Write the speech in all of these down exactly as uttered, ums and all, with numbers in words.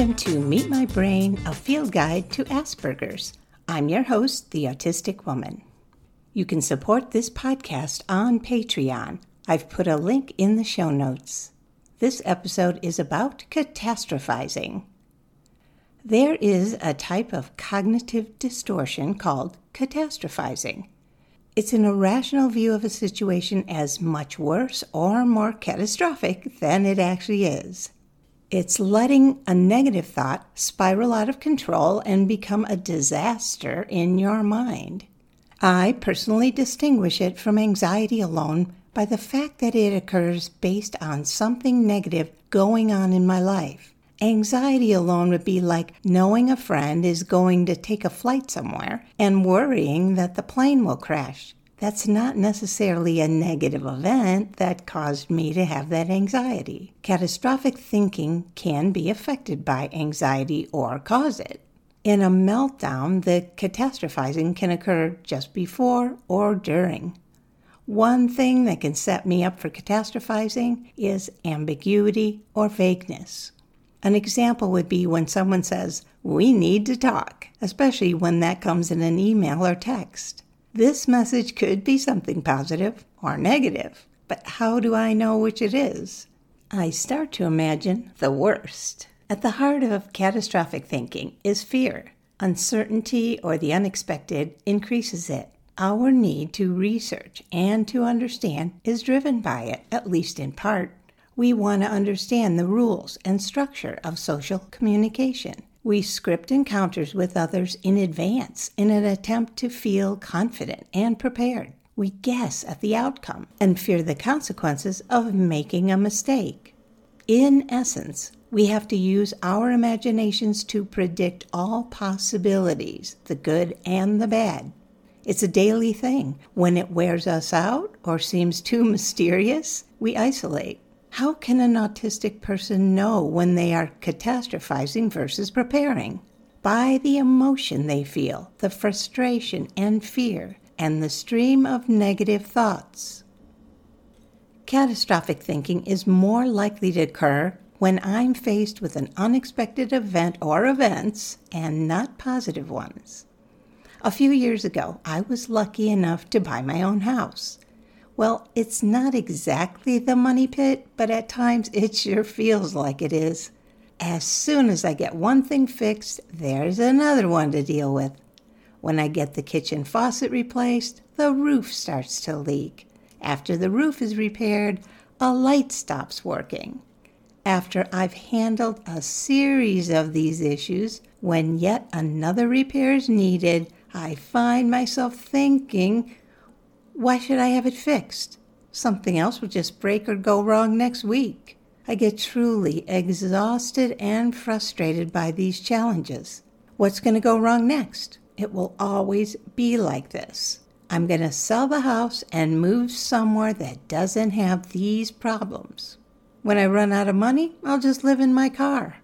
Welcome to Meet My Brain, a field guide to Asperger's. I'm your host, the Autistic Woman. You can support this podcast on Patreon. I've put a link in the show notes. This episode is about catastrophizing. There is a type of cognitive distortion called catastrophizing. It's an irrational view of a situation as much worse or more catastrophic than it actually is. It's letting a negative thought spiral out of control and become a disaster in your mind. I personally distinguish it from anxiety alone by the fact that it occurs based on something negative going on in my life. Anxiety alone would be like knowing a friend is going to take a flight somewhere and worrying that the plane will crash. That's not necessarily a negative event that caused me to have that anxiety. Catastrophic thinking can be affected by anxiety or cause it. In a meltdown, the catastrophizing can occur just before or during. One thing that can set me up for catastrophizing is ambiguity or vagueness. An example would be when someone says, "We need to talk," especially when that comes in an email or text. This message could be something positive or negative, but how do I know which it is? I start to imagine the worst. At the heart of catastrophic thinking is fear. Uncertainty or the unexpected increases it. Our need to research and to understand is driven by it, at least in part. We want to understand the rules and structure of social communication. We script encounters with others in advance in an attempt to feel confident and prepared. We guess at the outcome and fear the consequences of making a mistake. In essence, we have to use our imaginations to predict all possibilities, the good and the bad. It's a daily thing. When it wears us out or seems too mysterious, we isolate. How can an autistic person know when they are catastrophizing versus preparing? By the emotion they feel, the frustration and fear, and the stream of negative thoughts. Catastrophic thinking is more likely to occur when I'm faced with an unexpected event or events, and not positive ones. A few years ago, I was lucky enough to buy my own house. Well, it's not exactly the money pit, but at times it sure feels like it is. As soon as I get one thing fixed, there's another one to deal with. When I get the kitchen faucet replaced, the roof starts to leak. After the roof is repaired, a light stops working. After I've handled a series of these issues, when yet another repair is needed, I find myself thinking, why should I have it fixed? Something else will just break or go wrong next week. I get truly exhausted and frustrated by these challenges. What's going to go wrong next? It will always be like this. I'm going to sell the house and move somewhere that doesn't have these problems. When I run out of money, I'll just live in my car.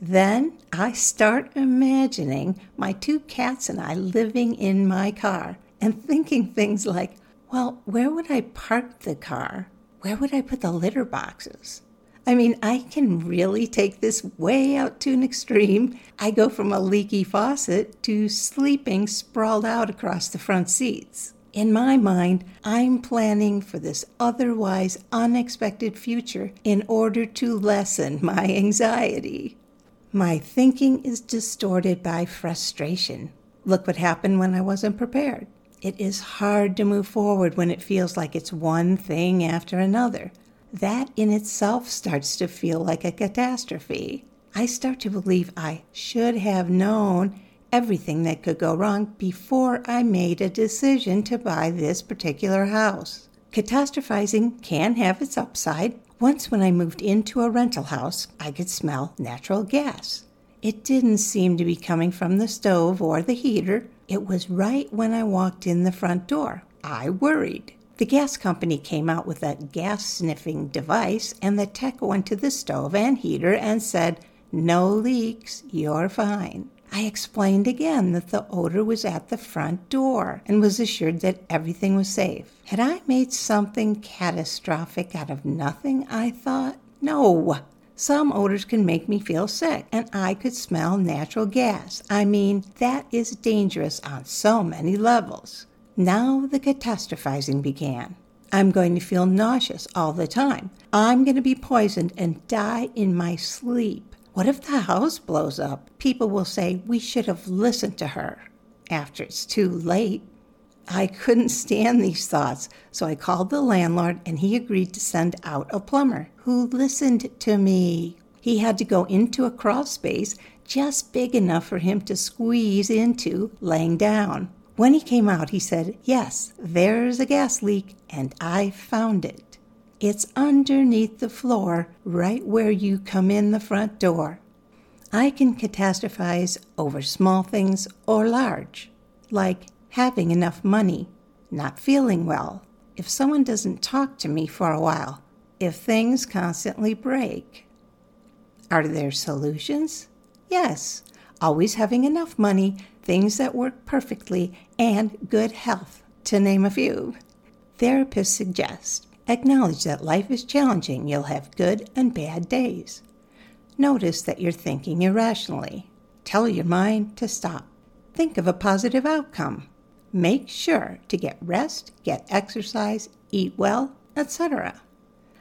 Then I start imagining my two cats and I living in my car and thinking things like, well, where would I park the car? Where would I put the litter boxes? I mean, I can really take this way out to an extreme. I go from a leaky faucet to sleeping sprawled out across the front seats. In my mind, I'm planning for this otherwise unexpected future in order to lessen my anxiety. My thinking is distorted by frustration. Look what happened when I wasn't prepared. It is hard to move forward when it feels like it's one thing after another. That in itself starts to feel like a catastrophe. I start to believe I should have known everything that could go wrong before I made a decision to buy this particular house. Catastrophizing can have its upside. Once when I moved into a rental house, I could smell natural gas. It didn't seem to be coming from the stove or the heater. It was right when I walked in the front door. I worried. The gas company came out with a gas-sniffing device, and the tech went to the stove and heater and said, "No leaks, you're fine." I explained again that the odor was at the front door and was assured that everything was safe. Had I made something catastrophic out of nothing, I thought? No, Some odors can make me feel sick, and I could smell natural gas. I mean, that is dangerous on so many levels. Now the catastrophizing began. I'm going to feel nauseous all the time. I'm going to be poisoned and die in my sleep. What if the house blows up? People will say, we should have listened to her. After it's too late. I couldn't stand these thoughts, so I called the landlord and he agreed to send out a plumber who listened to me. He had to go into a crawl space just big enough for him to squeeze into laying down. When he came out, he said, yes, there's a gas leak, and I found it. It's underneath the floor, right where you come in the front door. I can catastrophize over small things or large, like having enough money, not feeling well, if someone doesn't talk to me for a while, if things constantly break. Are there solutions? Yes, always having enough money, things that work perfectly, and good health, to name a few. Therapists suggest acknowledge that life is challenging. You'll have good and bad days. Notice that you're thinking irrationally. Tell your mind to stop. Think of a positive outcome. Make sure to get rest, get exercise, eat well, et cetera.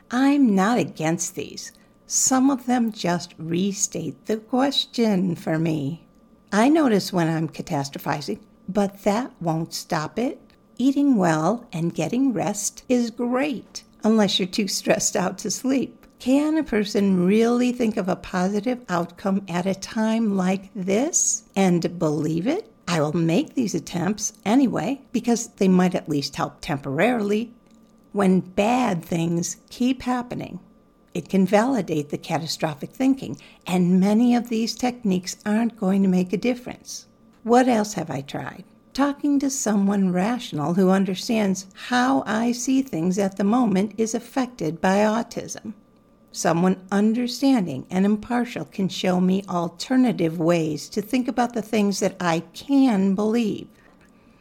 I'm not against these. Some of them just restate the question for me. I notice when I'm catastrophizing, but that won't stop it. Eating well and getting rest is great, unless you're too stressed out to sleep. Can a person really think of a positive outcome at a time like this and believe it? I will make these attempts anyway, because they might at least help temporarily. When bad things keep happening, it can validate the catastrophic thinking, and many of these techniques aren't going to make a difference. What else have I tried? Talking to someone rational who understands how I see things at the moment is affected by autism. Someone understanding and impartial can show me alternative ways to think about the things that I can believe.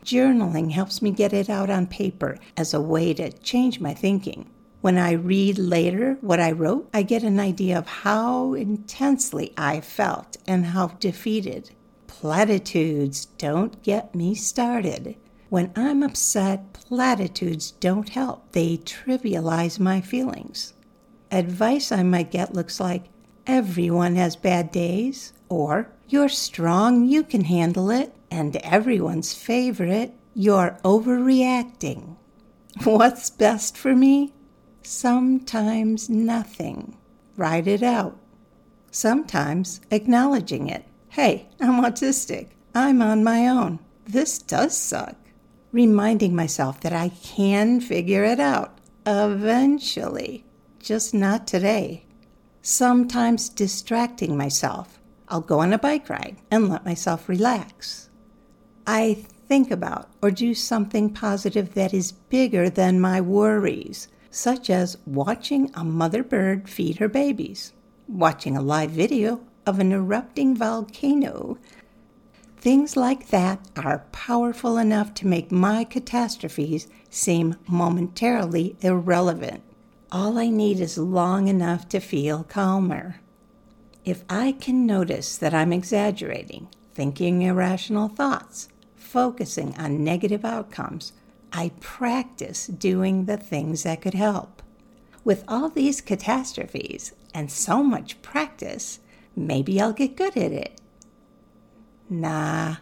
Journaling helps me get it out on paper as a way to change my thinking. When I read later what I wrote, I get an idea of how intensely I felt and how defeated. Platitudes don't get me started. When I'm upset, platitudes don't help. They trivialize my feelings. Advice I might get looks like, everyone has bad days, or you're strong, you can handle it, and everyone's favorite, you're overreacting. What's best for me? Sometimes nothing. Write it out. Sometimes acknowledging it. Hey, I'm autistic. I'm on my own. This does suck. Reminding myself that I can figure it out eventually, just not today. Sometimes distracting myself. I'll go on a bike ride and let myself relax. I think about or do something positive that is bigger than my worries, such as watching a mother bird feed her babies, watching a live video of an erupting volcano. Things like that are powerful enough to make my catastrophes seem momentarily irrelevant. All I need is long enough to feel calmer. If I can notice that I'm exaggerating, thinking irrational thoughts, focusing on negative outcomes, I practice doing the things that could help. With all these catastrophes and so much practice, maybe I'll get good at it. Nah.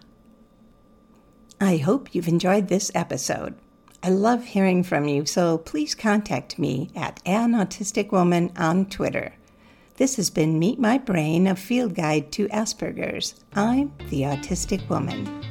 I hope you've enjoyed this episode. I love hearing from you, so please contact me at An Autistic Woman on Twitter. This has been Meet My Brain, a field guide to Asperger's. I'm the Autistic Woman.